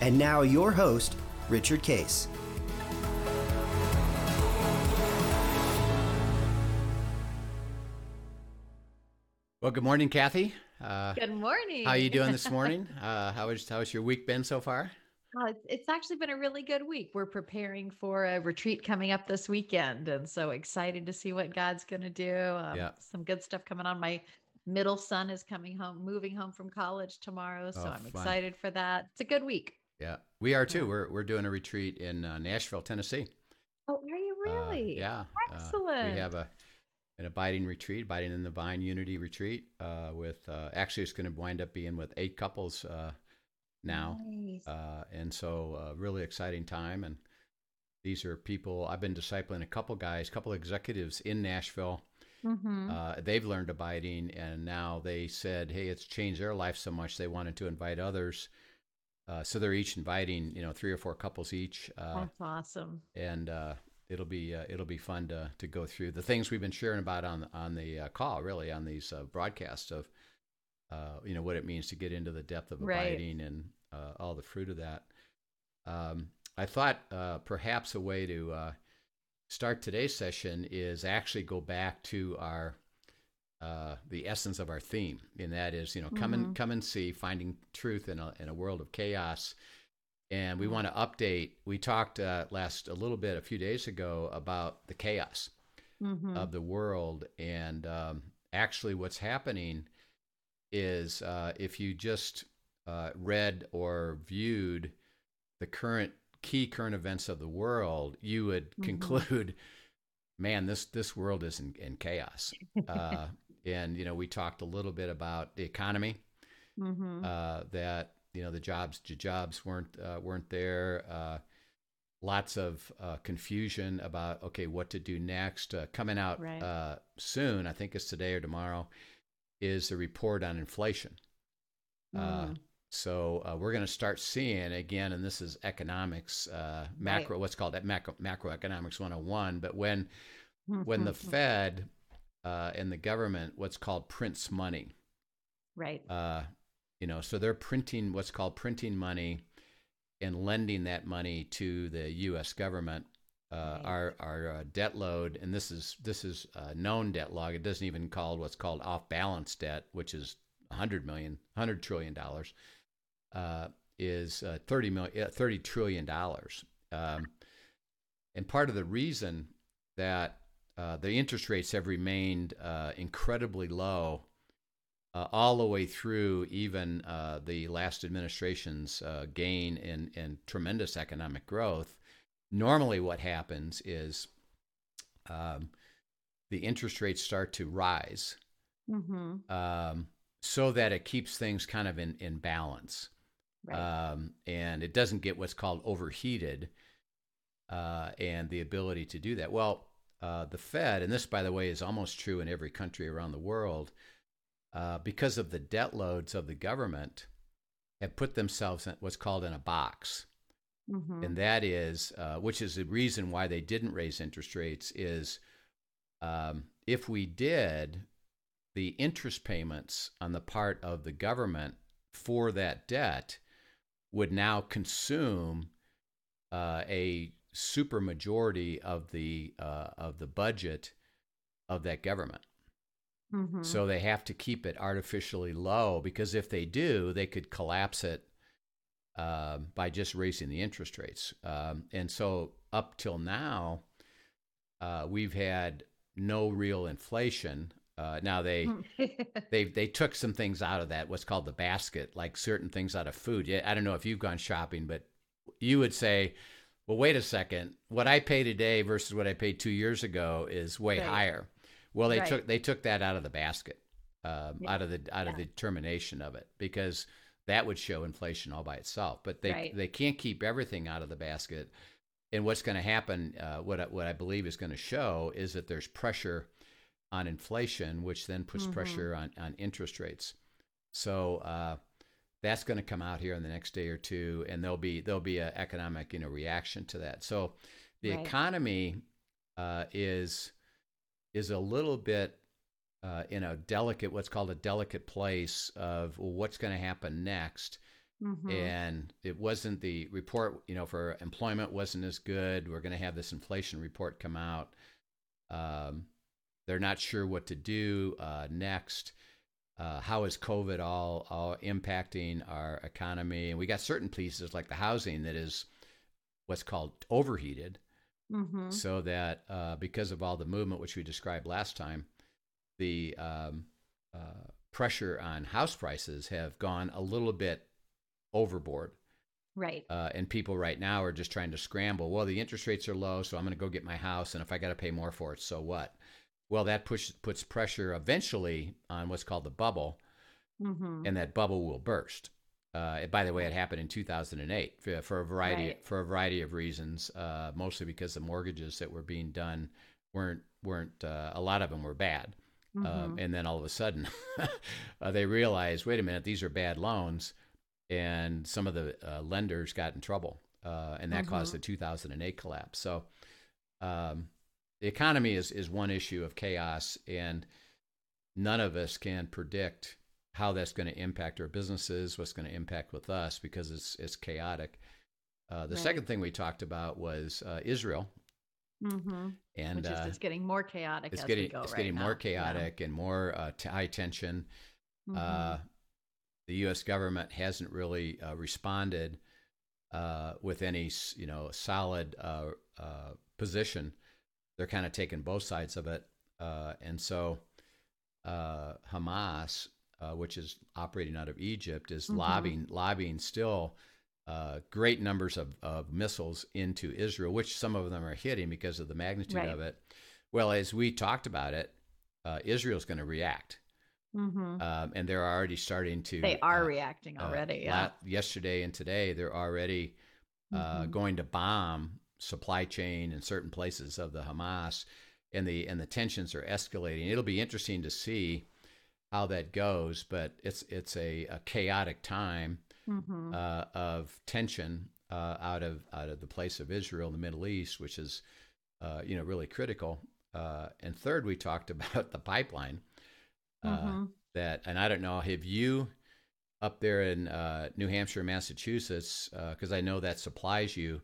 And now your host, Richard Case. Well, good morning, Kathy. Good morning. How are you doing this morning? How's your week been so far? Oh, it's actually been a really good week. We're preparing for a retreat coming up this weekend, and so excited to see what God's going to do. Some good stuff coming on. My middle son is coming home, moving home from college tomorrow, so I'm excited for that. It's a good week. Yeah, we are too. We're doing a retreat in Nashville, Tennessee. Oh, are you really? Yeah. Excellent. We have an abiding retreat, abiding in the Vine Unity retreat. Actually, it's going to wind up being with 8 couples. Now. Nice. And so really exciting time. And these are people, I've been discipling a couple executives in Nashville. Mm-hmm. They've learned abiding, and now they said, hey, it's changed their life so much they wanted to invite others. So they're each inviting, 3 or 4 couples each. That's awesome. And it'll be fun to go through the things we've been sharing about on the call, really, on these broadcasts of what it means to get into the depth of abiding, right, and all the fruit of that. I thought perhaps a way to start today's session is actually go back to our the essence of our theme, and that is, come and see, finding truth in a world of chaos. And we want to update. We talked a few days ago about the chaos of the world, and actually what's happening is if you just read or viewed the current events of the world, you would conclude, man, this world is in chaos. And, we talked a little bit about the economy, that, the jobs weren't there. Lots of confusion about, okay, what to do next. Coming out soon, I think it's today or tomorrow, is the report on inflation. So we're going to start seeing, again, and this is economics, what's called macroeconomics 101, but when the Fed and the government, what's called prints money. Right. So they're printing what's called printing money and lending that money to the U.S. government. Our debt load, and this is known debt log. It doesn't even call what's called off balance debt, which is $100 trillion, is $30 trillion. And part of the reason that the interest rates have remained incredibly low all the way through even the last administration's gain in tremendous economic growth. Normally what happens is the interest rates start to rise so that it keeps things kind of in balance. Right. And it doesn't get what's called overheated and the ability to do that. Well, the Fed, and this, by the way, is almost true in every country around the world, because of the debt loads of the government, have put themselves in what's called in a box. And that is, which is the reason why they didn't raise interest rates, is if we did, the interest payments on the part of the government for that debt would now consume a supermajority of the budget of that government. So they have to keep it artificially low, because if they do, they could collapse it by just raising the interest rates. And so up till now, we've had no real inflation. Now they took some things out of that, what's called the basket, like certain things out of food. I don't know if you've gone shopping, but you would say, well, wait a second, what I pay today versus what I paid 2 years ago is way higher. Well, they took that out of the basket, out of the determination of it, because that would show inflation all by itself. But they can't keep everything out of the basket. And what's going to happen, what I believe is going to show, is that there's pressure on inflation, which then puts pressure on interest rates. So that's going to come out here in the next day or two, and there'll be an economic reaction to that. So the economy is a little bit in a delicate, what's called a delicate place of what's going to happen next. Mm-hmm. And it wasn't the report, for employment wasn't as good. We're going to have this inflation report come out. They're not sure what to do next. How is COVID all impacting our economy? And we got certain pieces like the housing that is what's called overheated. Mm-hmm. So that because of all the movement, which we described last time, the pressure on house prices have gone a little bit overboard. Right. And people right now are just trying to scramble. Well, the interest rates are low, so I'm going to go get my house. And if I got to pay more for it, so what? Well, that puts pressure eventually on what's called the bubble, and that bubble will burst. By the way, it happened in 2008 for a variety of reasons, mostly because the mortgages that were being done weren't a lot of them were bad, and then all of a sudden they realized, wait a minute, these are bad loans, and some of the lenders got in trouble, and that caused the 2008 collapse. So. The economy is one issue of chaos, and none of us can predict how that's going to impact our businesses, what's going to impact with us, because it's chaotic. The second thing we talked about was Israel, and which is it's getting more chaotic. And more high tension. The U.S. government hasn't really responded with any solid position. They're kind of taking both sides of it. And so Hamas, which is operating out of Egypt, is lobbying still great numbers of missiles into Israel, which some of them are hitting because of the magnitude of it. Well, as we talked about it, Israel's going to react. And they're already starting to... They are reacting already, yesterday and today, they're already going to bomb supply chain in certain places of the Hamas, and the tensions are escalating. It'll be interesting to see how that goes, but it's a chaotic time of tension out of the place of Israel in the Middle East, which is really critical. And third, we talked about the pipeline and I don't know, have you up there in New Hampshire, Massachusetts, because I know that supplies you.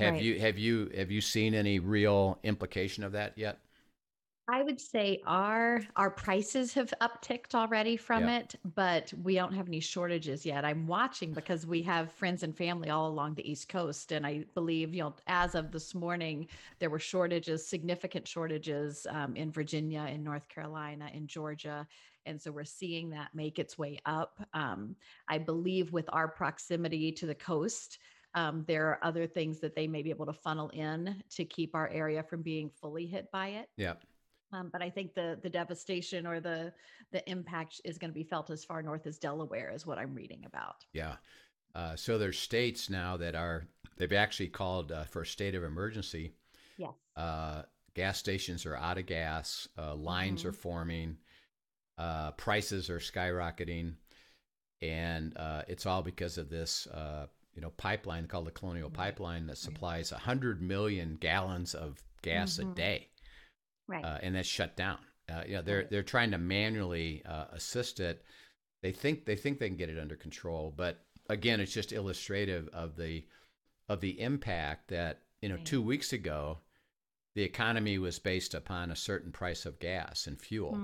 Have you seen any real implication of that yet? I would say our prices have upticked already from it, but we don't have any shortages yet. I'm watching because we have friends and family all along the East Coast, and I believe as of this morning there were significant shortages in Virginia, in North Carolina, in Georgia. And so we're seeing that make its way up. I believe with our proximity to the coast, there are other things that they may be able to funnel in to keep our area from being fully hit by it. Yeah. But I think the devastation or the impact is going to be felt as far north as Delaware is what I'm reading about. Yeah. So there's states now that they've actually called for a state of emergency. Yes. Gas stations are out of gas. Lines are forming. Prices are skyrocketing. And it's all because of this pipeline called the Colonial Pipeline that supplies 100 million gallons of gas a day. Right. And that's shut down. They're trying to manually assist it. They think they can get it under control, but again, it's just illustrative of the impact that, 2 weeks ago the economy was based upon a certain price of gas and fuel.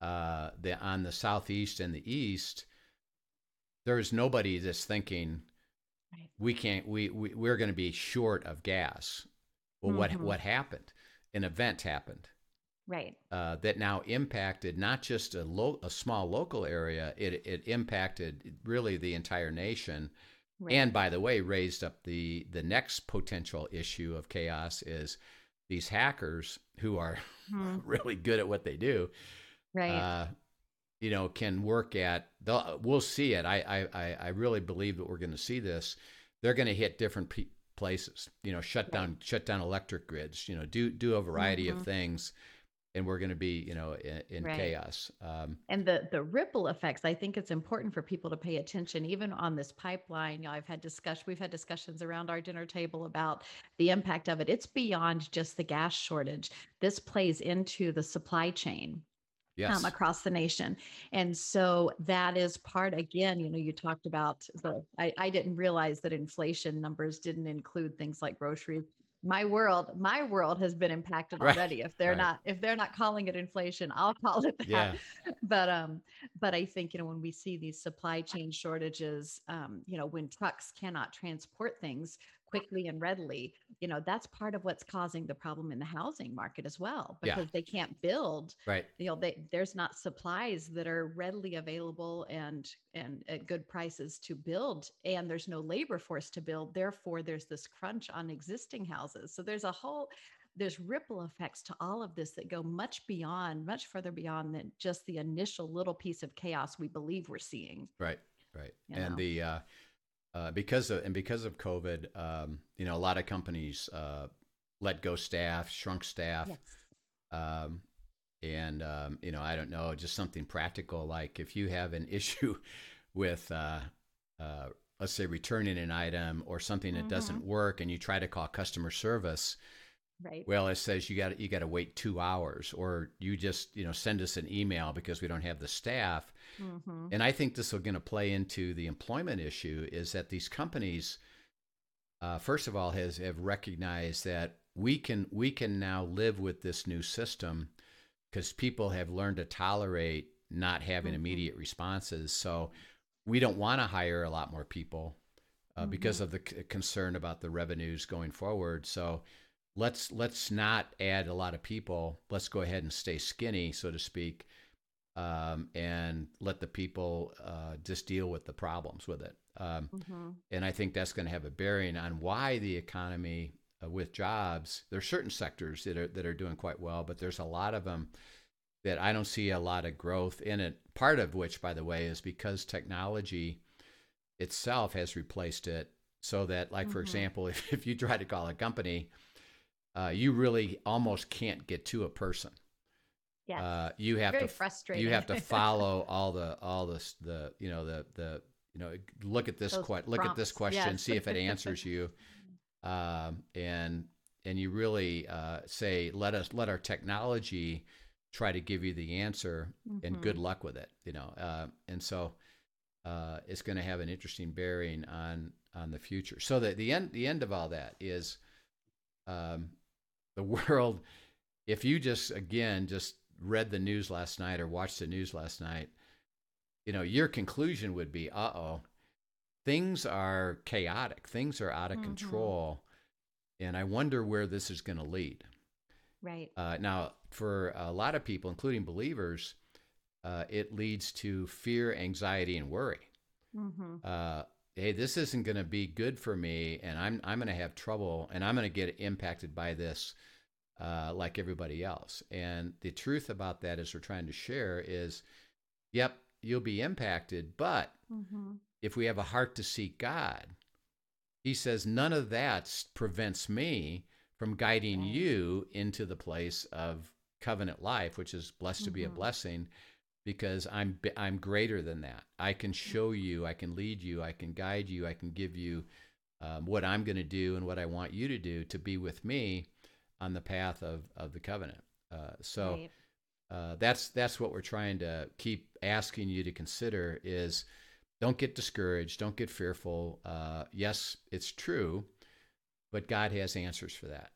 On the Southeast and the East, there is nobody that's thinking we're going to be short of gas. Well, what happened? An event happened, right? That now impacted not just a small local area. It impacted really the entire nation, and by the way, raised up the next potential issue of chaos is these hackers who are really good at what they do, right? you know, can work at. We'll see it. I really believe that we're going to see this. They're going to hit different places. You know, shut down electric grids. You know, do a variety of things, and we're going to be, you know, in chaos. And the ripple effects. I think it's important for people to pay attention, even on this pipeline. You know, we've had discussions around our dinner table about the impact of it. It's beyond just the gas shortage. This plays into the supply chain. Yes. Across the nation. And so that is part, again, you know, you talked about, I didn't realize that inflation numbers didn't include things like groceries. My world has been impacted already. If they're not, calling it inflation, I'll call it that. Yeah. But I think, you know, when we see these supply chain shortages, you know, when trucks cannot transport things quickly and readily, you know, that's part of what's causing the problem in the housing market as well, because they can't build, you know, there's not supplies that are readily available and at good prices to build, and there's no labor force to build. Therefore, there's this crunch on existing houses. So there's ripple effects to all of this that go much further beyond than just the initial little piece of chaos we believe we're seeing. Right. You and know? The, because of COVID, you know, a lot of companies let go staff, shrunk staff, and you know, I don't know, just something practical like if you have an issue with, let's say, returning an item or something that doesn't work, and you try to call customer service, well, it says you got to wait 2 hours, or you just, you know, send us an email because we don't have the staff. And I think this is going to play into the employment issue, is that these companies, first of all, have recognized that we can now live with this new system because people have learned to tolerate not having immediate responses. So we don't want to hire a lot more people because of the concern about the revenues going forward. So let's not add a lot of people. Let's go ahead and stay skinny, so to speak. And let the people just deal with the problems with it. And I think that's going to have a bearing on why the economy with jobs, there are certain sectors that are doing quite well, but there's a lot of them that I don't see a lot of growth in it. Part of which, by the way, is because technology itself has replaced it, so that, like, for example, if you try to call a company, you really almost can't get to a person. Yeah, you have to frustrating. You have to follow all the you know look at this question, see if it answers you, and you really say let our technology try to give you the answer, and good luck with it, you know, and so it's going to have an interesting bearing on the future. So that the end of all that is the world. If you just read the news last night or watched the news last night, you know, your conclusion would be, things are chaotic. Things are out of control. And I wonder where this is going to lead. Right. Now, for a lot of people, including believers, it leads to fear, anxiety, and worry. Hey, this isn't going to be good for me, and I'm going to have trouble, and I'm going to get impacted by this. Like everybody else. And the truth about that, as we're trying to share, is, yep, you'll be impacted, but if we have a heart to seek God, He says none of that prevents me from guiding you into the place of covenant life, which is blessed to be a blessing, because I'm greater than that. I can show you, I can lead you, I can guide you, I can give you what I'm going to do and what I want you to do to be with me on the path of the covenant. That's what we're trying to keep asking you to consider, is don't get discouraged, don't get fearful. Yes, it's true, but God has answers for that.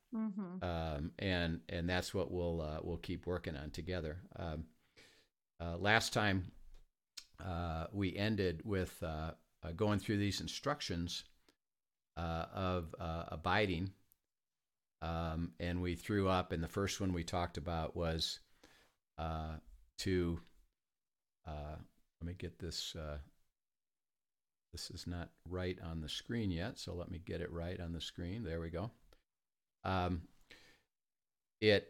And that's what we'll keep working on together. Last time we ended with going through these instructions of abiding. And we threw up, and the first one we talked about was to let me get this. This is not right on the screen yet, so let me get it right on the screen. There we go. It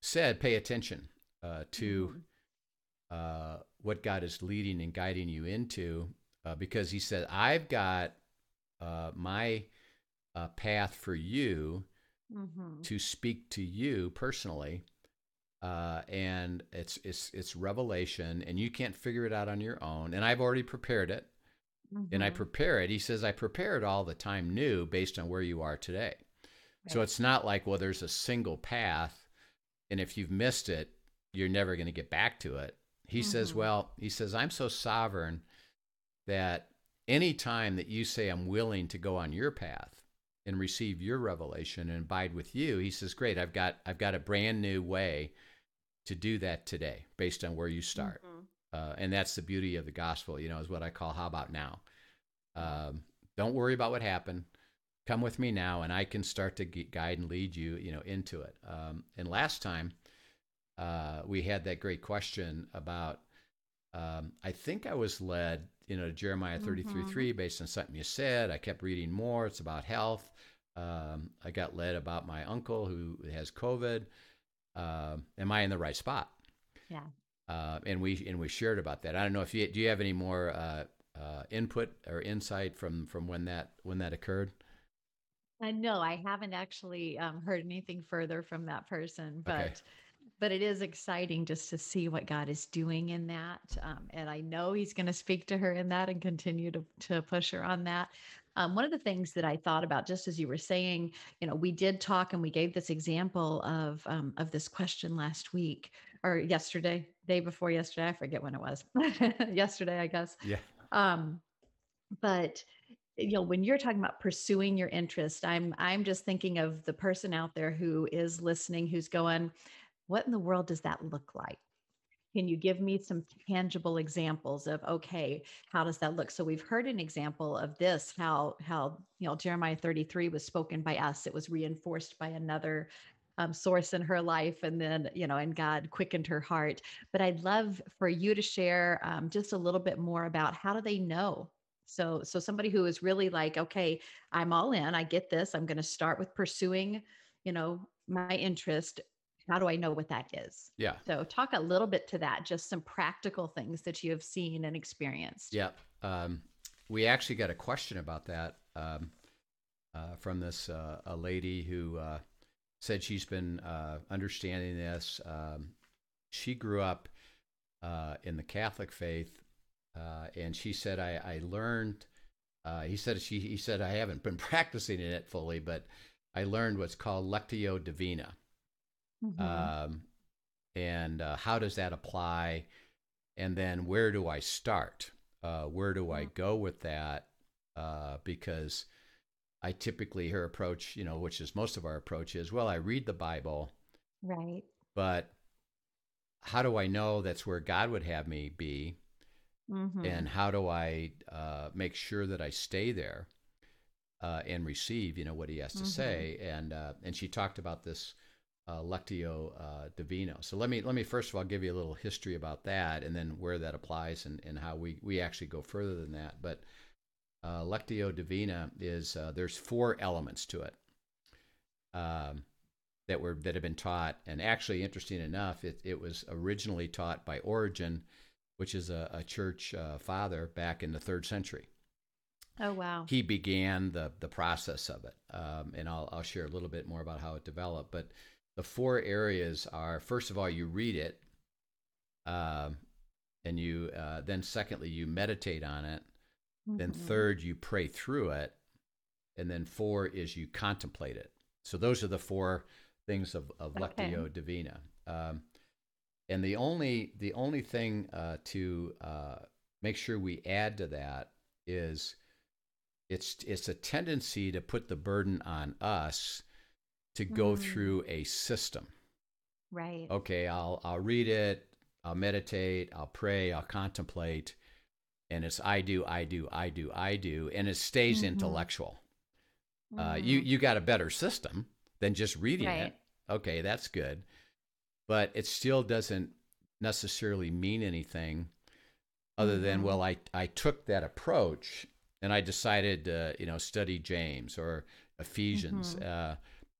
said, pay attention to what God is leading and guiding you into, because he said, I've got my path for you to speak to you personally. And it's revelation, and you can't figure it out on your own. And I've already prepared it. And I prepare it. He says, I prepare it all the time new based on where you are today. Right. So it's not like, well, there's a single path, and if you've missed it, you're never going to get back to it. He says, well, he says, I'm so sovereign that any time that you say I'm willing to go on your path and receive your revelation and abide with you, he says, great, I've got a brand new way to do that today based on where you start. And that's the beauty of the gospel, you know, is what I call, how about now? Don't worry about what happened. Come with me now, and I can start to guide and lead you, you know, into it. And last time we had that great question about, I think I was led, you know, to Jeremiah 33:3 based on something you said. I kept reading more. It's about health. I got led about my uncle who has COVID. Am I in the right spot? Yeah. And we shared about that. I don't know if do you have any more input or insight from when that occurred? No, I haven't actually heard anything further from that person, but okay. But it is exciting just to see what God is doing in that. And I know he's going to speak to her in that and continue to push her on that. One of the things that I thought about, just as you were saying, you know, we did talk and we gave this example of this question last week or yesterday, day before yesterday. I forget when it was. Yesterday, I guess. Yeah. But you know, when you're talking about pursuing your interest, I'm just thinking of the person out there who is listening, who's going, what in the world does that look like? Can you give me some tangible examples of, okay, how does that look? So we've heard an example of this, how, you know, Jeremiah 33 was spoken by us. It was reinforced by another source in her life. And then, you know, and God quickened her heart. But I'd love for you to share just a little bit more about how do they know? So somebody who is really like, okay, I'm all in, I get this. I'm going to start with pursuing, you know, my interest. How do I know what that is? Yeah. So talk a little bit to that, just some practical things that you have seen and experienced. Yeah. We actually got a question about that from this a lady who said she's been understanding this. She grew up in the Catholic faith, and she said, I learned, he said, I haven't been practicing it fully, but I learned what's called Lectio Divina. And how does that apply? And then where do I start? Where do I go with that? Because I typically, her approach, you know, which is most of our approach is, well, I read the Bible, right? But how do I know that's where God would have me be? And how do I make sure that I stay there and receive, you know, what he has to say? And she talked about this. Lectio Divina. So let me first of all give you a little history about that, and then where that applies, and how we actually go further than that. But Lectio Divina is there's four elements to it that have been taught, and actually, interesting enough, it was originally taught by Origen, which is a church father back in the 3rd century. Oh wow! He began the process of it, and I'll share a little bit more about how it developed, but. The four areas are, first of all, you read it, and you then secondly, you meditate on it. Then third, you pray through it. And then four is you contemplate it. So those are the four things of Lectio Divina. And the only thing to make sure we add to that is it's a tendency to put the burden on us to go through a system. Right. Okay, I'll read it, I'll meditate, I'll pray, I'll contemplate, and it's I do, and it stays intellectual. You got a better system than just reading it. Okay, that's good. But it still doesn't necessarily mean anything other than, well, I took that approach and I decided to, you know, study James or Ephesians,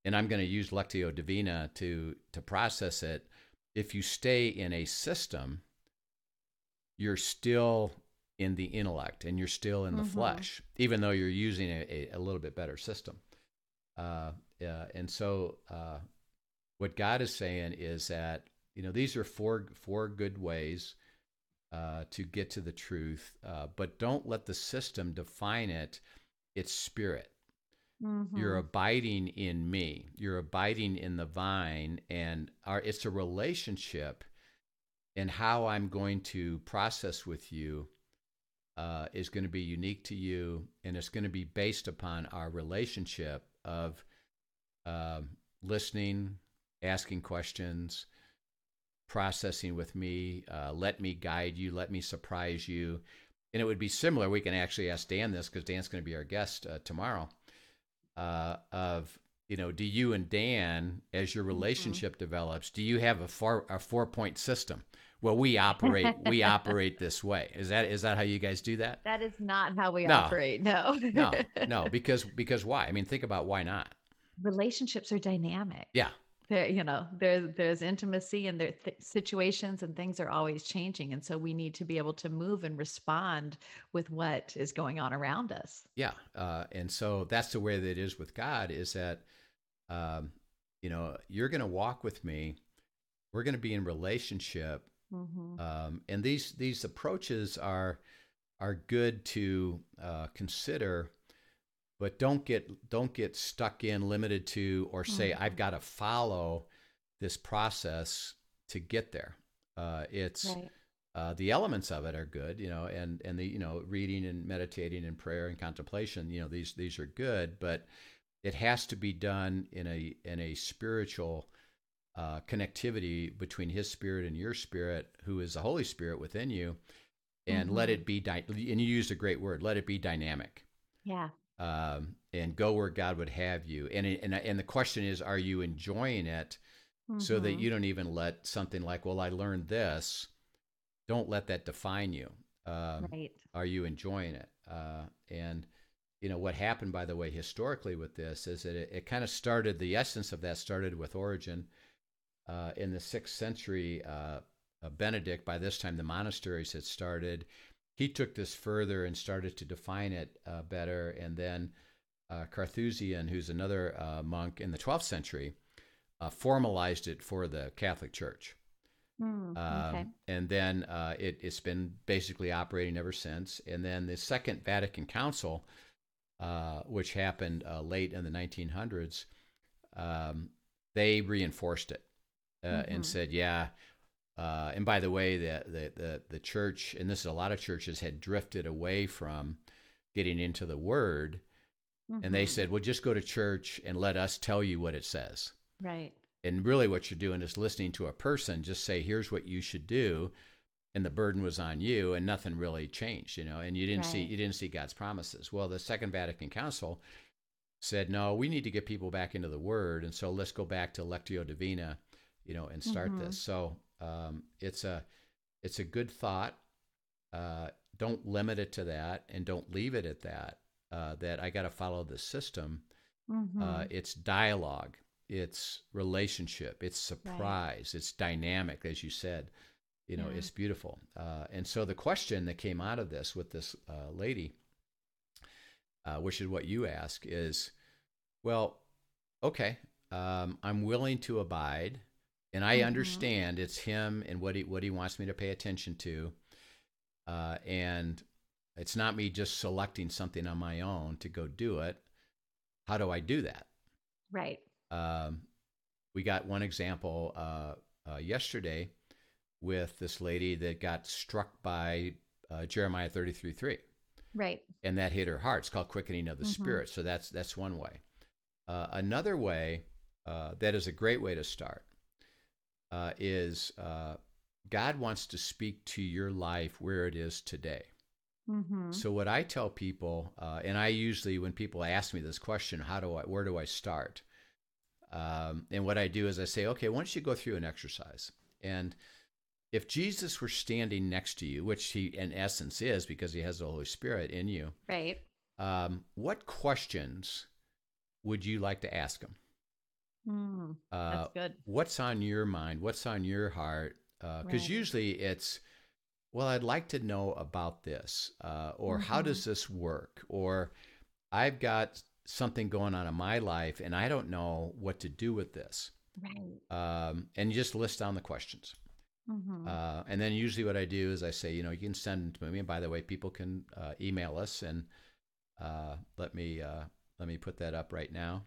and I'm going to use Lectio Divina to process it. If you stay in a system, you're still in the intellect and you're still in the flesh, even though you're using a little bit better system. And so what God is saying is that, you know, these are four good ways to get to the truth, but don't let the system define it. It's spirit. You're abiding in me. You're abiding in the vine, and it's a relationship. And how I'm going to process with you is going to be unique to you, and it's going to be based upon our relationship of listening, asking questions, processing with me, let me guide you, let me surprise you. And it would be similar. We can actually ask Dan this, because Dan's going to be our guest tomorrow, of, you know, do you and Dan, as your relationship develops, do you have a 4-point system? Well, we operate this way. Is that how you guys do that? That is not how we operate. No, no. Because why? I mean, think about why not? Relationships are dynamic. Yeah. There's intimacy, and their situations and things are always changing. And so we need to be able to move and respond with what is going on around us. Yeah. And so that's the way that it is with God, is that, you're going to walk with me. We're going to be in relationship. And these approaches are good to consider, but don't get stuck in, limited to, or say, I've got to follow this process to get there. The elements of it are good, and the, reading and meditating and prayer and contemplation, these are good, but it has to be done in a spiritual connectivity between his spirit and your spirit, who is the Holy Spirit within you. And let it be, and you used a great word, let it be dynamic. Yeah. And go where God would have you. And the question is, are you enjoying it so that you don't even let something like, well, I learned this. Don't let that define you. Are you enjoying it? What happened, by the way, historically with this is that it kind of started, the essence of that started with Origen in the 6th century. Benedict, by this time the monasteries had started. He took this further and started to define it better. And then Carthusian, who's another monk in the 12th century, formalized it for the Catholic Church. And then it's been basically operating ever since. And then the Second Vatican Council, which happened late in the 1900s, they reinforced it and said, yeah. And by the way, the church, and this is a lot of churches, had drifted away from getting into the word. And they said, well, just go to church and let us tell you what it says. Right. And really what you're doing is listening to a person just say, here's what you should do. And the burden was on you, and nothing really changed, and you didn't see God's promises. Well, the Second Vatican Council said, no, we need to get people back into the word. And so let's go back to Lectio Divina, and start this. So, it's a good thought. Don't limit it to that, and don't leave it at that, that I got to follow the system. It's dialogue, it's relationship, it's surprise, it's dynamic, as you said, it's beautiful. And so the question that came out of this with this lady, which is what you ask, is, well, okay, I'm willing to abide. And I understand it's him and what he wants me to pay attention to. And it's not me just selecting something on my own to go do it. How do I do that? Right. We got one example yesterday with this lady that got struck by Jeremiah 33:3. Right. And that hit her heart. It's called quickening of the spirit. So that's one way. Another way that is a great way to start. God wants to speak to your life where it is today. So what I tell people, and I usually, when people ask me this question, where do I start? And what I do is I say, okay, why don't you go through an exercise? And if Jesus were standing next to you, which he in essence is, because he has the Holy Spirit in you, right? What questions would you like to ask him? That's good. What's on your mind? What's on your heart? Because usually it's well, I'd like to know about this, or how does this work? Or I've got something going on in my life and I don't know what to do with this. Right. And you just list down the questions. Mm-hmm. And then usually what I do is I say, you know, you can send them to me. And by the way, people can email us, and let me put that up right now.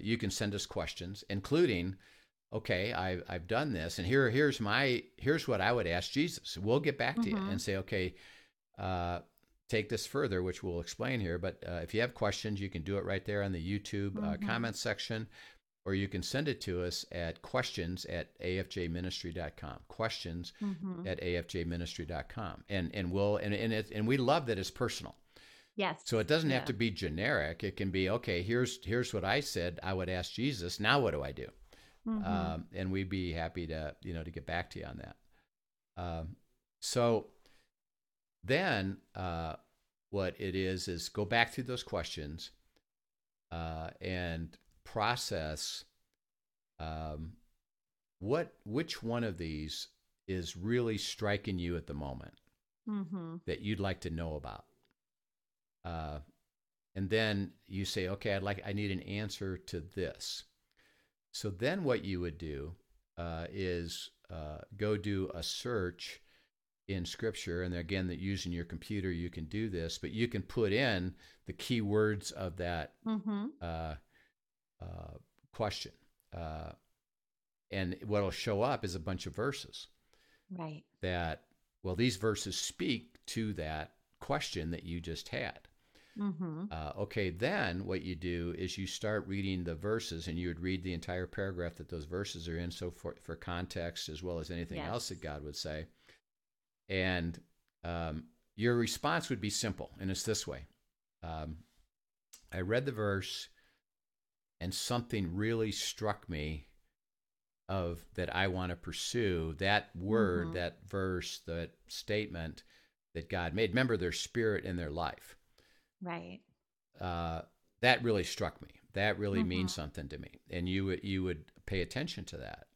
You can send us questions, including, okay, I've done this, and here's what I would ask Jesus. We'll get back to you and say, okay, take this further, which we'll explain here. But if you have questions, you can do it right there on the YouTube comments section, or you can send it to us at questions@afjministry.com. Questions@afjministry.com. And we love that it's personal. Yes. So it doesn't have to be generic. It can be, okay, here's what I said I would ask Jesus. Now what do I do? Mm-hmm. And we'd be happy to, you know, to get back to you on that. So then what it is go back through those questions and process which one of these is really striking you at the moment that you'd like to know about. And then you say, okay, I need an answer to this. So then what you would do is go do a search in Scripture. And again, that using your computer, you can do this, but you can put in the key words of that question. And what will show up is a bunch of verses. Right. These verses speak to that question that you just had. Okay, then what you do is you start reading the verses, and you would read the entire paragraph that those verses are in, so for context as well as anything else that God would say. And your response would be simple, and it's this way. I read the verse, and something really struck me of that I want to pursue, that word, that verse, that statement that God made. Remember, their spirit in their life. Right. That really struck me. That really means something to me. And you would pay attention to that.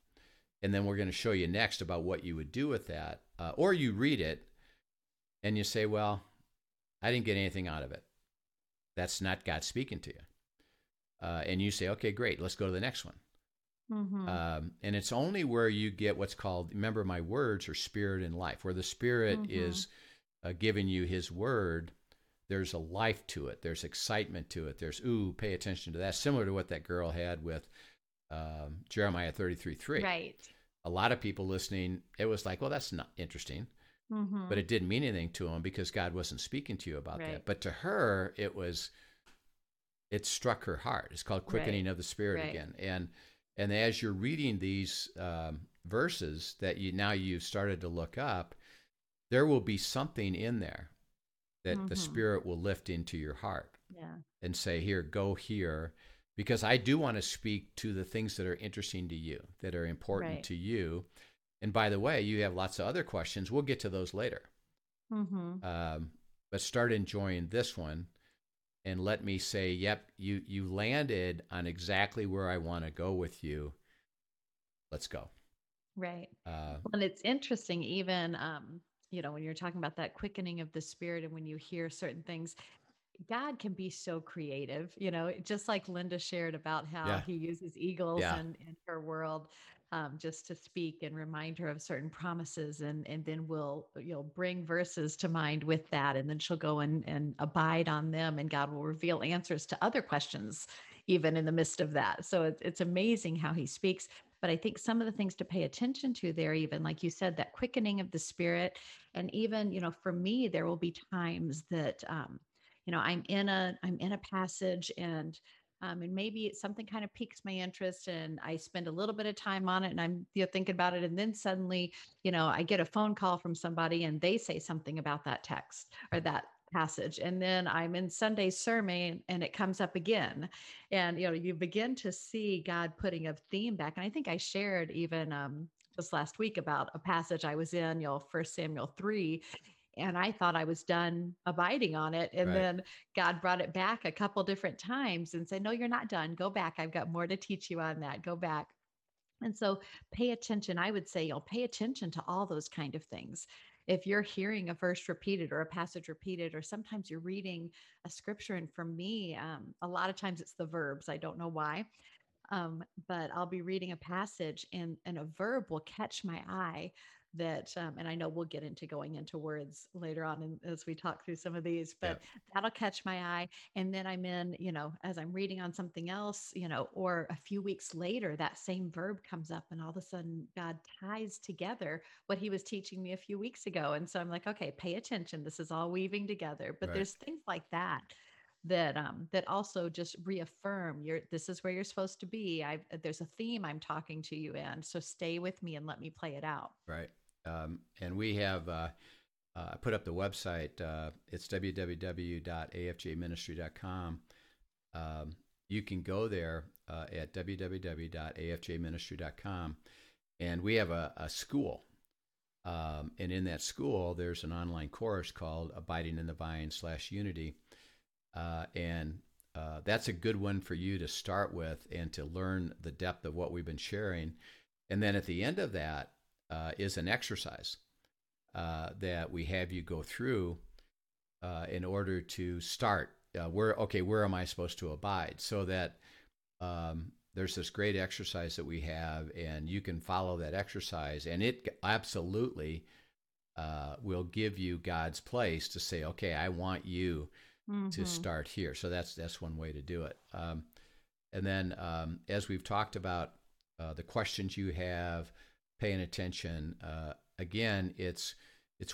And then we're going to show you next about what you would do with that. Or you read it and you say, well, I didn't get anything out of it. That's not God speaking to you. And you say, okay, great. Let's go to the next one. And it's only where you get what's called, remember, my words are spirit in life, where the Spirit is giving you His word. There's a life to it. There's excitement to it. There's, ooh, pay attention to that. Similar to what that girl had with Jeremiah 33:3. Right. A lot of people listening, it was like, well, that's not interesting. But it didn't mean anything to them because God wasn't speaking to you about that. But to her, it struck her heart. It's called quickening of the Spirit again. And as you're reading these verses that you've started to look up, there will be something in there that the Spirit will lift into your heart and say, here, go here, because I do want to speak to the things that are interesting to you, that are important to you. And by the way, you have lots of other questions. We'll get to those later. But start enjoying this one, and let me say, yep, you landed on exactly where I want to go with you. Let's go. Right. And it's interesting, even... you know, when you're talking about that quickening of the Spirit, and when you hear certain things, God can be so creative, you know, just like Linda shared about how He uses eagles in her world just to speak and remind her of certain promises. And then you'll bring verses to mind with that. And then she'll go and abide on them, and God will reveal answers to other questions, even in the midst of that. So it's amazing how He speaks. But I think some of the things to pay attention to there, even like you said, that quickening of the Spirit. And even, you know, for me, there will be times that, you know, I'm in a passage and maybe something kind of piques my interest, and I spend a little bit of time on it, and I'm thinking about it. And then suddenly, you know, I get a phone call from somebody, and they say something about that text or that passage. And then I'm in Sunday sermon, and it comes up again. And, you know, you begin to see God putting a theme back. And I think I shared even just last week about a passage I was in, you know, 1 Samuel 3, and I thought I was done abiding on it. And then God brought it back a couple different times and said, no, you're not done. Go back. I've got more to teach you on that. Go back. And so pay attention. I would say, pay attention to all those kind of things. If you're hearing a verse repeated or a passage repeated, or sometimes you're reading a scripture. And for me, a lot of times it's the verbs. I don't know why, but I'll be reading a passage and a verb will catch my eye that, and I know we'll get into going into words later on as we talk through some of these, but yeah, that'll catch my eye. And then I'm in, as I'm reading on something else, or a few weeks later, that same verb comes up and all of a sudden God ties together what he was teaching me a few weeks ago. And so I'm like, okay, pay attention. This is all weaving together, but there's things like that that also just reaffirm this is where you're supposed to be. There's a theme I'm talking to you in, so stay with me and let me play it out. Right. And we have put up the website. It's www.afjministry.com. You can go there at www.afjministry.com. And we have a school. And in that school, there's an online course called Abiding in the Vine /Unity. And that's a good one for you to start with and to learn the depth of what we've been sharing. And then at the end of that, is an exercise that we have you go through in order to start where am I supposed to abide, so that there's this great exercise that we have, and you can follow that exercise, and it absolutely will give you God's place to say, okay, I want you to start here. So that's one way to do it. And then as we've talked about the questions you have, paying attention. Again, it's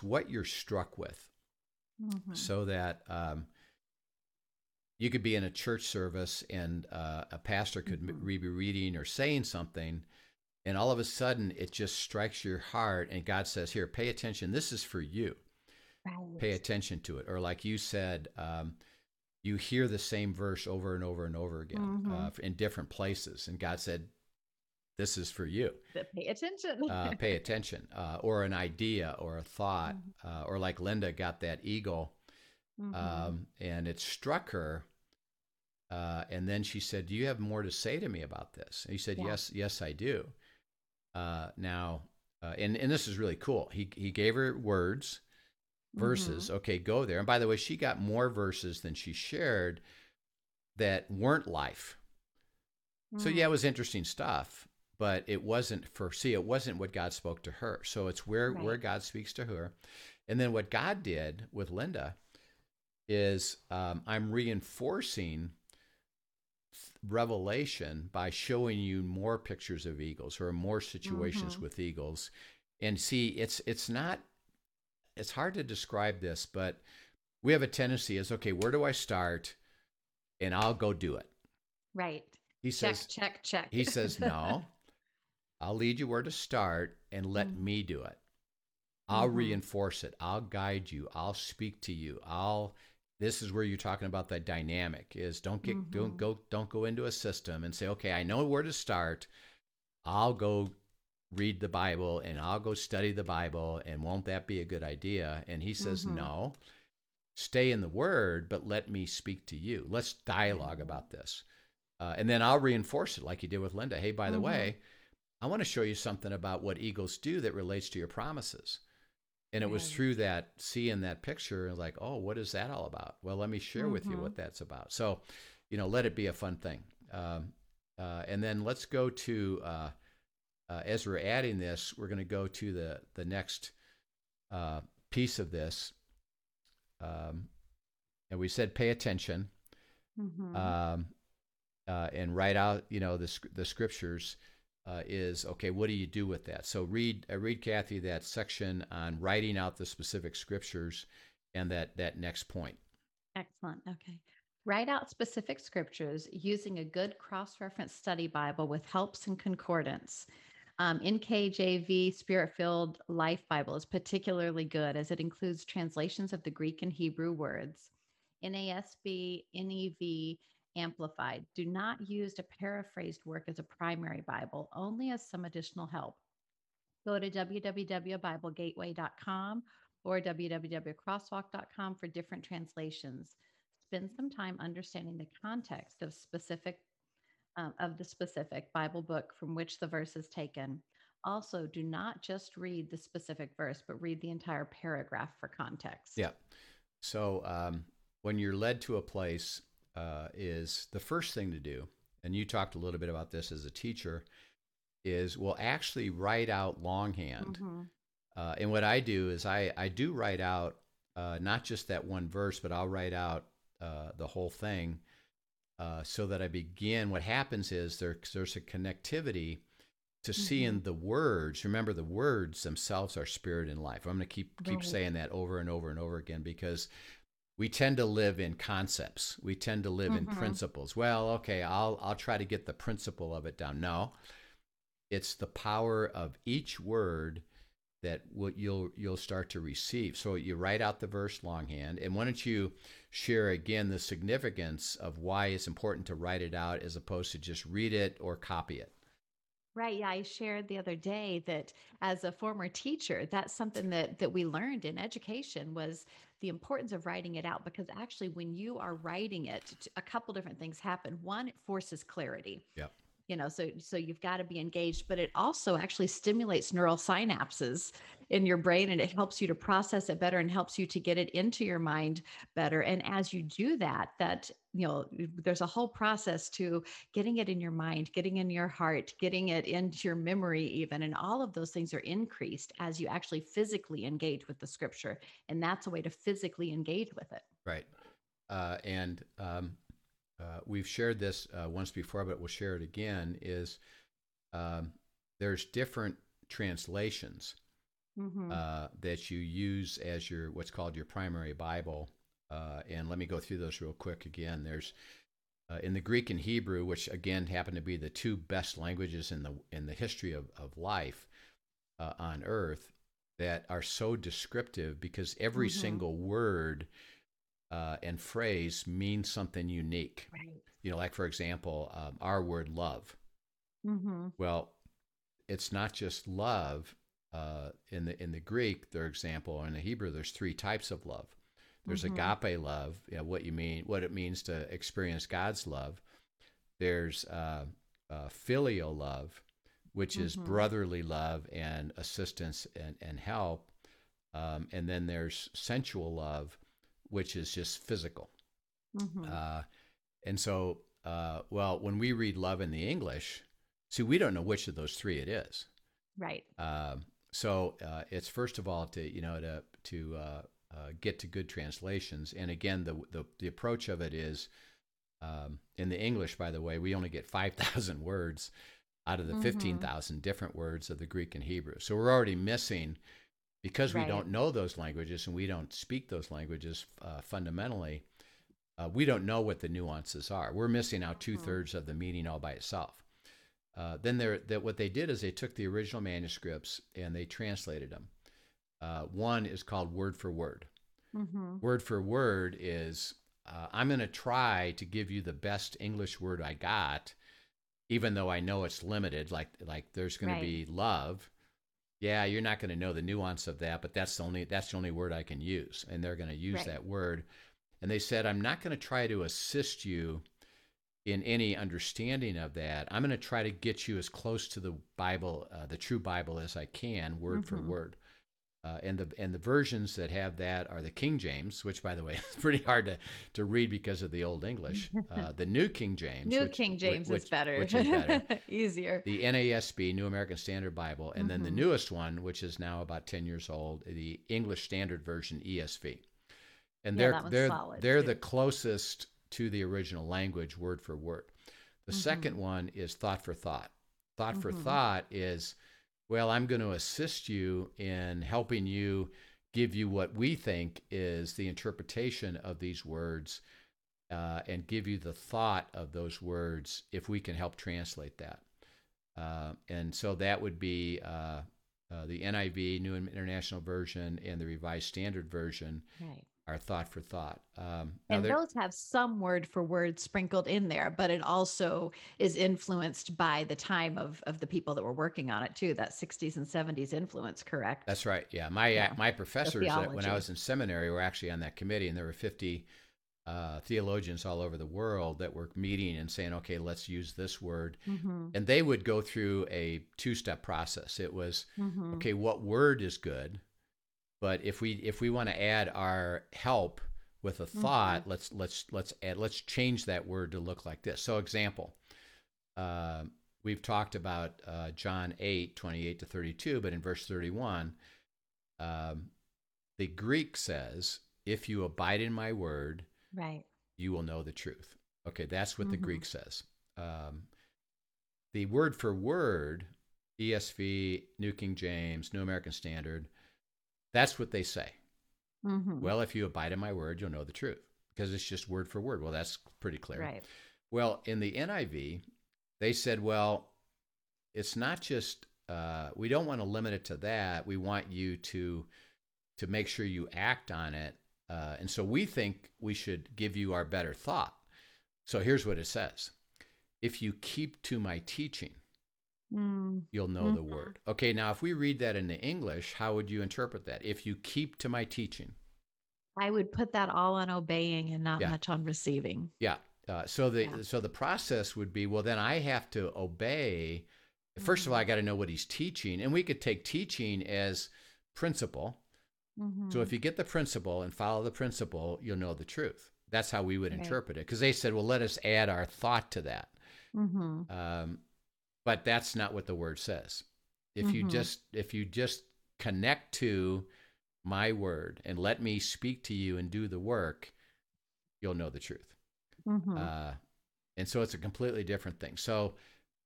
what you're struck with, so that you could be in a church service and a pastor could be reading or saying something, and all of a sudden it just strikes your heart, and God says, "Here, pay attention. This is for you. Right. Pay attention to it." Or like you said, you hear the same verse over and over and over again in different places, and God said, "This is for you. Pay attention." Pay attention. Or an idea or a thought. Or like Linda got that eagle, and it struck her. And then she said, "Do you have more to say to me about this?" And he said, Yes, I do. Now, this is really cool. He gave her words, verses. Okay, go there. And by the way, she got more verses than she shared that weren't life. So it was interesting stuff. But it wasn't what God spoke to her. So it's where God speaks to her. And then what God did with Linda is I'm reinforcing revelation by showing you more pictures of eagles or more situations with eagles. And see, it's hard to describe this, but we have a tendency is, okay, where do I start? And I'll go do it. Right. He says, check. He says, no. I'll lead you where to start and let me do it. I'll reinforce it. I'll guide you. I'll speak to you. This is where you're talking about the dynamic is don't go into a system and say, okay, I know where to start. I'll go read the Bible and I'll go study the Bible. And won't that be a good idea? And he says, no, stay in the word, but let me speak to you. Let's dialogue about this. And then I'll reinforce it like you did with Linda. Hey, by the way, I want to show you something about what eagles do that relates to your promises. And it was through that, seeing that picture, and like, oh, what is that all about? Well, let me share with you what that's about. So, let it be a fun thing. And then let's go to, as we're adding this, we're going to go to the next piece of this. And we said pay attention and write out, the scriptures. Is okay, what do you do with that? So read Kathy that section on writing out the specific scriptures and that next point. Excellent. Okay. Write out specific scriptures using a good cross-reference study Bible with helps and concordance. NKJV Spirit-filled Life Bible is particularly good as it includes translations of the Greek and Hebrew words. NASB, NEV, Amplified. Do not use a paraphrased work as a primary Bible, only as some additional help. Go to www.biblegateway.com or www.crosswalk.com for different translations. Spend some time understanding the context of specific of the specific Bible book from which the verse is taken. Also, do not just read the specific verse, but read the entire paragraph for context. Yeah. So when you're led to a place is the first thing to do, and you talked a little bit about this as a teacher, is we'll actually write out longhand. Mm-hmm. And what I do is I do write out not just that one verse, but I'll write out the whole thing so that I begin. What happens is there's a connectivity to seeing the words. Remember, the words themselves are spirit and life. I'm going to keep saying that over and over and over again, because we tend to live in concepts. We tend to live in principles. Well, okay, I'll try to get the principle of it down. No, it's the power of each word that you'll start to receive. So you write out the verse longhand, and why don't you share again the significance of why it's important to write it out as opposed to just read it or copy it? Right. Yeah. I shared the other day that as a former teacher, that's something that we learned in education, was the importance of writing it out, because actually when you are writing it, a couple different things happen. One, it forces clarity. Yeah. You know, so you've got to be engaged, but it also actually stimulates neural synapses in your brain, and it helps you to process it better and helps you to get it into your mind better. And as you do that, you know, there's a whole process to getting it in your mind, getting in your heart, getting it into your memory even. And all of those things are increased as you actually physically engage with the scripture. And that's a way to physically engage with it. Right. We've shared this once before, but we'll share it again, is there's different translations that you use as your what's called your primary Bible. And let me go through those real quick again. There's in the Greek and Hebrew, which again happen to be the two best languages in the history of life on earth, that are so descriptive because every single word and phrase means something unique. Right. You know, like for example, our word love. Mm-hmm. Well, it's not just love. In the Greek, their example, or in the Hebrew, there's three types of love. There's agape love, you know, what it means to experience God's love. There's filial love, which is brotherly love and assistance and help. And then there's sensual love, which is just physical. And so, when we read love in the English, see, we don't know which of those three it is. Right. So it's first of all to get to good translations. And again, the approach of it is, in the English, by the way, we only get 5,000 words out of the 15,000 different words of the Greek and Hebrew. So we're already missing, because we don't know those languages and we don't speak those languages fundamentally, we don't know what the nuances are. We're missing out 2/3 of the meaning all by itself. Then what they did is they took the original manuscripts and they translated them. One is called word for word. Word for word is, I'm going to try to give you the best English word I got, even though I know it's limited, like there's going to be love. Yeah, you're not going to know the nuance of that, but that's the only word I can use. And they're going to use that word. And they said, I'm not going to try to assist you in any understanding of that. I'm going to try to get you as close to the Bible, the true Bible, as I can, word for word. And the versions that have that are the King James, which, by the way, is pretty hard to read because of the Old English. The New King James. New King James is better. Easier. The NASB, New American Standard Bible. And then the newest one, which is now about 10 years old, the English Standard Version, ESV. And they're the closest to the original language, word for word. The second one is thought for thought. Thought for thought is, well, I'm going to assist you in helping you, give you what we think is the interpretation of these words, and give you the thought of those words if we can help translate that. And so that would be the NIV, New International Version, and the Revised Standard Version. Right. Our thought for thought. And those have some word for word sprinkled in there, but it also is influenced by the time of the people that were working on it too, that 60s and 70s influence, correct? That's right. Yeah. My professors when I was in seminary were actually on that committee, and there were 50 theologians all over the world that were meeting and saying, okay, let's use this word. Mm-hmm. And they would go through a two-step process. It was, mm-hmm. okay, what word is good? But if we want to add our help with a thought, mm-hmm. let's change that word to look like this. So example, we've talked about John 8:28-32, but in verse 31, the Greek says, if you abide in my word, right, you will know the truth. Okay, that's what mm-hmm. the Greek says. The word for word, ESV, New King James, New American Standard, that's what they say. Mm-hmm. Well, if you abide in my word, you'll know the truth, because it's just word for word. Well, that's pretty clear. Right. Well, in the NIV, they said, well, it's not just, we don't want to limit it to that. We want you to make sure you act on it. And so we think we should give you our better thought. So here's what it says. If you keep to my teaching, you'll know mm-hmm. the word. Okay, now if we read that into English, how would you interpret that? If you keep to my teaching. I would put that all on obeying and not much on receiving. Yeah. So the process would be, well, then I have to obey. First of all, I got to know what he's teaching. And we could take teaching as principle. Mm-hmm. So if you get the principle and follow the principle, you'll know the truth. That's how we would interpret it. Because they said, well, let us add our thought to that. Mm-hmm. But that's not what the word says. If mm-hmm. you just connect to my word and let me speak to you and do the work, you'll know the truth. Mm-hmm. And so it's a completely different thing. So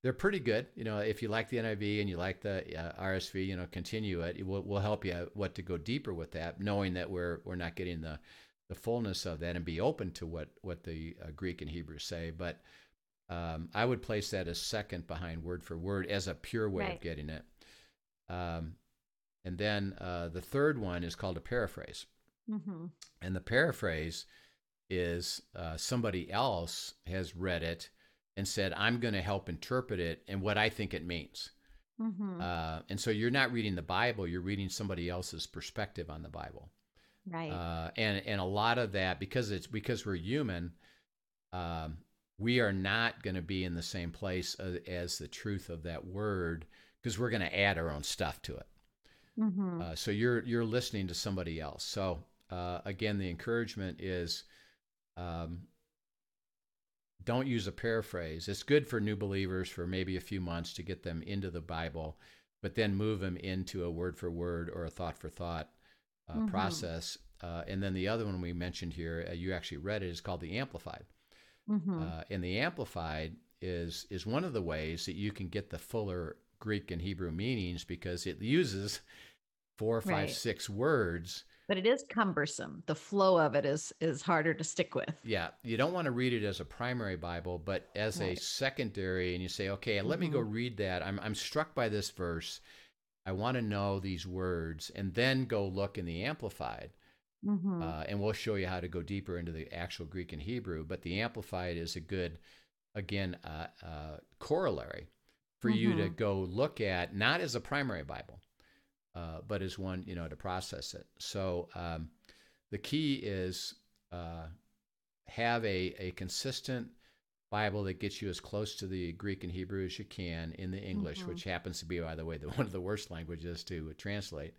they're pretty good. You know, if you like the NIV and you like the RSV, you know, continue it. We'll help you what to go deeper with that, knowing that we're not getting the fullness of that, and be open to what the Greek and Hebrew say. But I would place that as second behind word for word as a pure way of getting it. And then the third one is called a paraphrase. Mm-hmm. And the paraphrase is somebody else has read it and said, I'm going to help interpret it and what I think it means. Mm-hmm. And so you're not reading the Bible, you're reading somebody else's perspective on the Bible. Right. And a lot of that, because we're human, we are not going to be in the same place as the truth of that word, because we're going to add our own stuff to it. Mm-hmm. So you're listening to somebody else. So again, the encouragement is, don't use a paraphrase. It's good for new believers for maybe a few months to get them into the Bible, but then move them into a word for word or a thought for thought mm-hmm. process. And then the other one we mentioned here, you actually read it, is called the Amplified. Mm-hmm. And the Amplified is one of the ways that you can get the fuller Greek and Hebrew meanings, because it uses 4, 5, 6 words. But it is cumbersome. The flow of it is harder to stick with. Yeah. You don't want to read it as a primary Bible, but as a secondary, and you say, okay, let mm-hmm. me go read that. I'm struck by this verse. I want to know these words, and then go look in the Amplified. Mm-hmm. And we'll show you how to go deeper into the actual Greek and Hebrew. But the Amplified is a good, again, corollary for mm-hmm. you to go look at, not as a primary Bible, but as one, you know, to process it. So the key is have a consistent Bible that gets you as close to the Greek and Hebrew as you can in the English, mm-hmm. which happens to be, by the way, one of the worst languages to translate.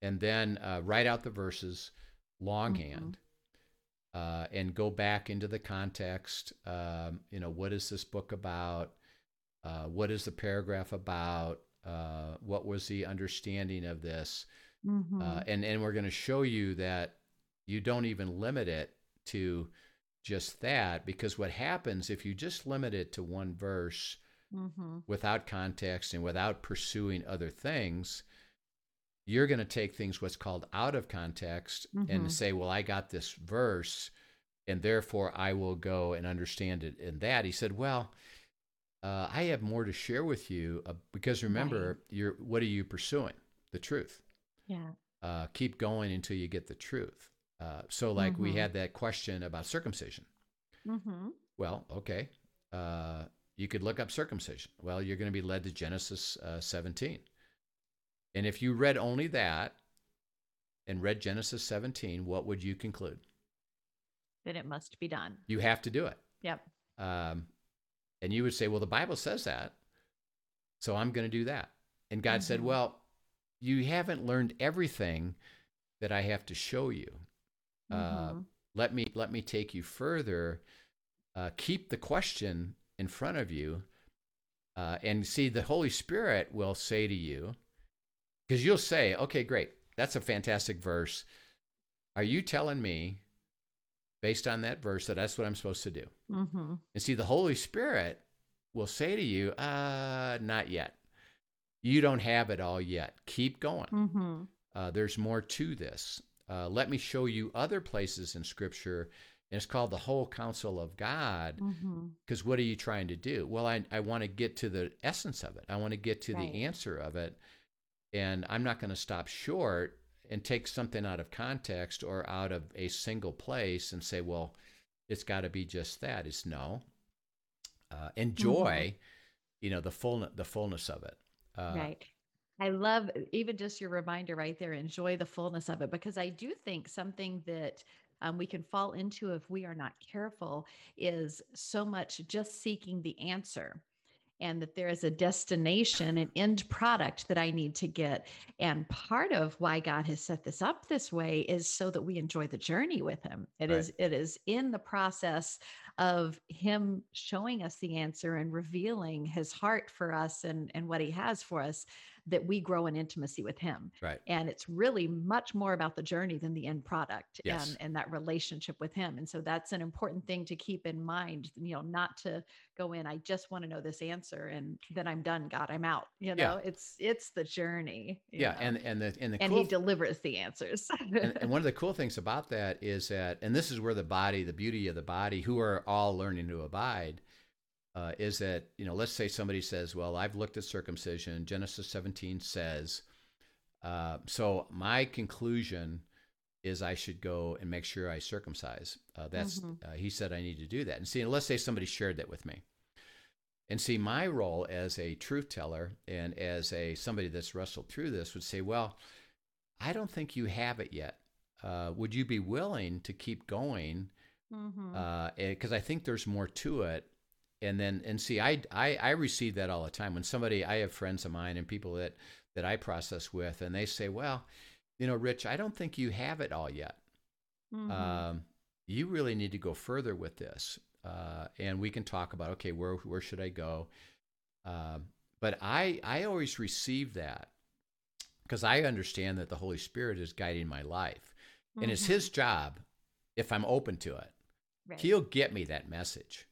And then write out the verses longhand, mm-hmm. And go back into the context. You know, what is this book about? What is the paragraph about? What was the understanding of this? Mm-hmm. And we're going to show you that you don't even limit it to just that, because what happens if you just limit it to one verse mm-hmm. without context and without pursuing other things, you're going to take things what's called out of context mm-hmm. and say, well, I got this verse, and therefore I will go and understand it in that. He said, well, I have more to share with you because remember, what are you pursuing? The truth. Yeah. Keep going until you get the truth. So like mm-hmm. we had that question about circumcision. Mm-hmm. Well, okay. You could look up circumcision. Well, you're going to be led to Genesis 17. And if you read only that and read Genesis 17, what would you conclude? then it must be done. You have to do it. Yep. And you would say, well, the Bible says that, so I'm going to do that. And God said, well, you haven't learned everything that I have to show you. Let me take you further. Keep the question in front of you. And see, the Holy Spirit will say to you, because you'll say, okay, great, that's a fantastic verse. Are you telling me, based on that verse, that that's what I'm supposed to do? Mm-hmm. And see, the Holy Spirit will say to you, not yet. You don't have it all yet. Keep going. Mm-hmm. There's more to this. Let me show you other places in Scripture. And it's called the whole counsel of God, because what are you trying to do? Well, I want to get to the essence of it. I want to get to the answer of it. And I'm not going to stop short and take something out of context or out of a single place and say, well, it's got to be just that. It's no. Enjoy, you know, the fullness of it. Right. I love even just your reminder right there, enjoy the fullness of it, because I do think something that we can fall into if we are not careful is so much just seeking the answer, and that there is a destination, an end product that I need to get. And part of why God has set this up this way is so that we enjoy the journey with him. It is in the process of him showing us the answer and revealing his heart for us and what he has for us, that we grow in intimacy with him. Right. And it's really much more about the journey than the end product and that relationship with him. And so that's an important thing to keep in mind, you know, not to go in, I just want to know this answer and then I'm done, God, I'm out. You know, it's the journey. You know? And he delivers the answers. and one of the cool things about that is that, and this is where the body, the beauty of the body, who are all learning to abide, is that, you know, let's say somebody says, well, I've looked at circumcision, Genesis 17 says, so my conclusion is I should go and make sure I circumcise. He said I need to do that. And see, and let's say somebody shared that with me. And see, my role as a truth teller and as a somebody that's wrestled through this would say, well, I don't think you have it yet. Would you be willing to keep going? Because I think there's more to it. I receive that all the time when somebody, I have friends of mine and people that I process with, and they say, well, you know, Rich, I don't think you have it all yet. You really need to go further with this. And we can talk about, okay, where should I go? But I always receive that because I understand that the Holy Spirit is guiding my life and it's his job. If I'm open to it, he'll get me that message.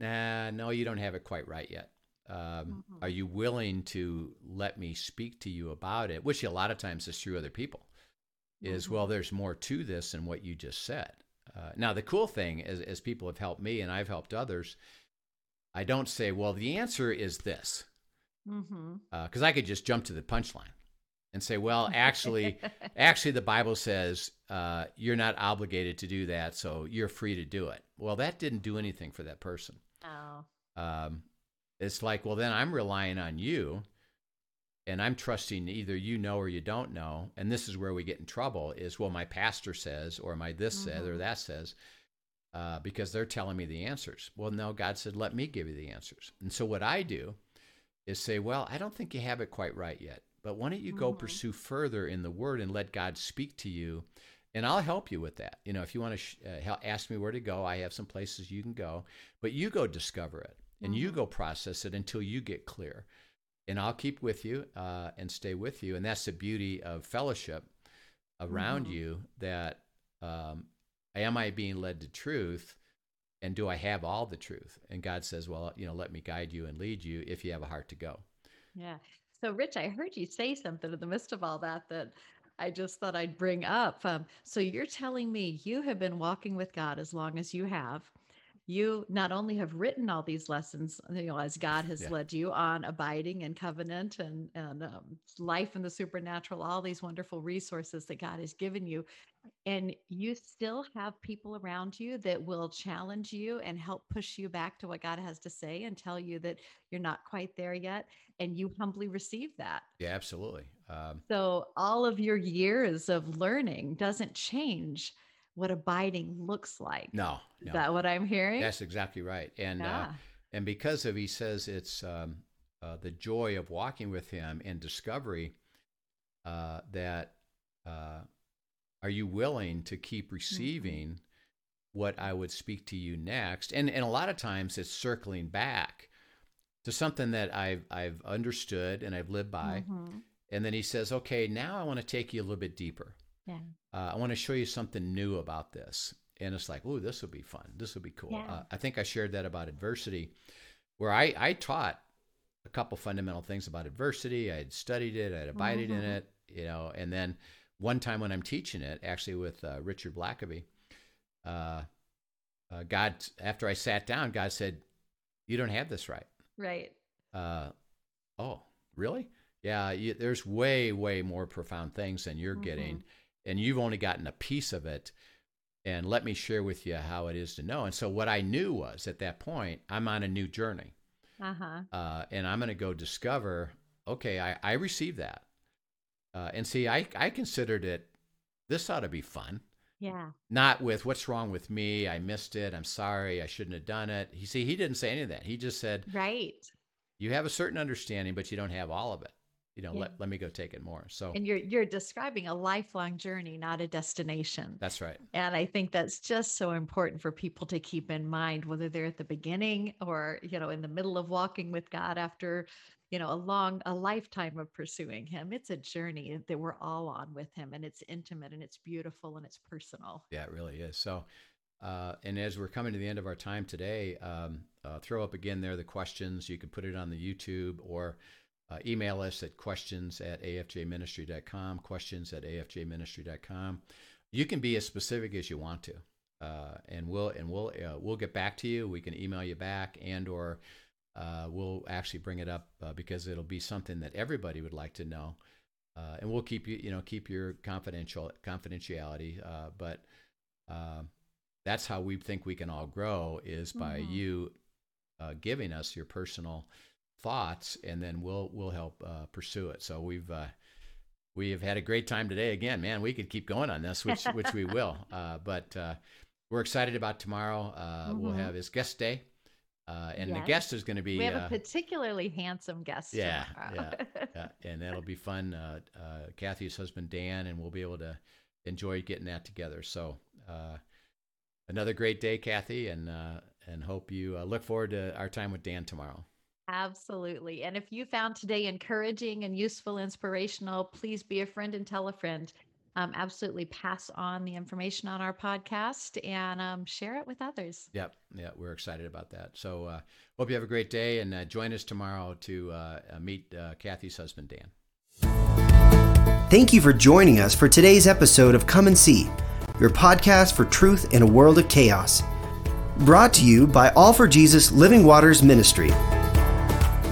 No, you don't have it quite right yet. Are you willing to let me speak to you about it? Which a lot of times is through other people. Is, well, there's more to this than what you just said. Now, the cool thing is, as people have helped me and I've helped others, I don't say, well, the answer is this. Because I could just jump to the punchline and say, well, actually, the Bible says you're not obligated to do that, so you're free to do it. Well, that didn't do anything for that person. It's like, well, then I'm relying on you and I'm trusting either you know or you don't know. And this is where we get in trouble is, well, my pastor says, or my this says, or that says, because they're telling me the answers. Well, no, God said, let me give you the answers. And so what I do is say, well, I don't think you have it quite right yet, but why don't you go pursue further in the Word and let God speak to you? And I'll help you with that. You know, if you want to ask me where to go, I have some places you can go, but you go discover it and you go process it until you get clear. And I'll keep with you and stay with you. And that's the beauty of fellowship around you, that am I being led to truth, and do I have all the truth? And God says, well, you know, let me guide you and lead you if you have a heart to go. Yeah. So Rich, I heard you say something in the midst of all that I just thought I'd bring up. So you're telling me you have been walking with God as long as you have. You not only have written all these lessons, you know, as God has led you on abiding and covenant and life in the supernatural, all these wonderful resources that God has given you. And you still have people around you that will challenge you and help push you back to what God has to say and tell you that you're not quite there yet. And you humbly receive that. Yeah, absolutely. So all of your years of learning doesn't change what abiding looks like. No. Is that what I'm hearing? That's exactly right. And and because of, he says it's the joy of walking with him in discovery, that are you willing to keep receiving what I would speak to you next? And a lot of times it's circling back to something that I've understood and I've lived by. Mm-hmm. And then he says, okay, now I want to take you a little bit deeper. Yeah. I want to show you something new about this. And it's like, oh, this will be fun. This will be cool. Yeah. I think I shared that about adversity, where I taught a couple fundamental things about adversity. I had studied it. I had abided in it, and then one time when I'm teaching it, actually with Richard Blackaby, God, after I sat down, God said, you don't have this right. Right. Oh, really? Yeah, there's way more profound things than you're getting, and you've only gotten a piece of it, and let me share with you how it is to know. And so what I knew was, at that point, I'm on a new journey, and I'm going to go discover, okay, I received that. And see, I considered it, this ought to be fun. Yeah. Not with what's wrong with me. I missed it. I'm sorry. I shouldn't have done it. He didn't say any of that. He just said, right, you have a certain understanding, but you don't have all of it. Let me go take it more. So, and you're describing a lifelong journey, not a destination. That's right. And I think that's just so important for people to keep in mind, whether they're at the beginning or, in the middle of walking with God after, a lifetime of pursuing him. It's a journey that we're all on with him, and it's intimate and it's beautiful and it's personal. Yeah, it really is. So, and as we're coming to the end of our time today, throw up again there the questions. You can put it on the YouTube or email us at questions@afjministry.com, questions@afjministry.com. You can be as specific as you want to, and we'll get back to you. We can email you back, and or we'll actually bring it up because it'll be something that everybody would like to know, and we'll keep keep your confidentiality. But that's how we think we can all grow, is by you giving us your personal thoughts, and then we'll help pursue it. So we have had a great time today. Again, man, we could keep going on this, which we will. But we're excited about tomorrow. We'll have his guest day, and the guest is going to be. We have a particularly handsome guest. Yeah, tomorrow. And that'll be fun. Kathy's husband Dan, and we'll be able to enjoy getting that together. So another great day, Kathy, and hope you look forward to our time with Dan tomorrow. Absolutely. And if you found today encouraging and useful, inspirational, please be a friend and tell a friend. Absolutely pass on the information on our podcast and share it with others. Yep. Yeah, we're excited about that. So hope you have a great day, and join us tomorrow to meet Kathy's husband, Dan. Thank you for joining us for today's episode of Come and See, your podcast for truth in a world of chaos. Brought to you by All for Jesus Living Waters Ministry.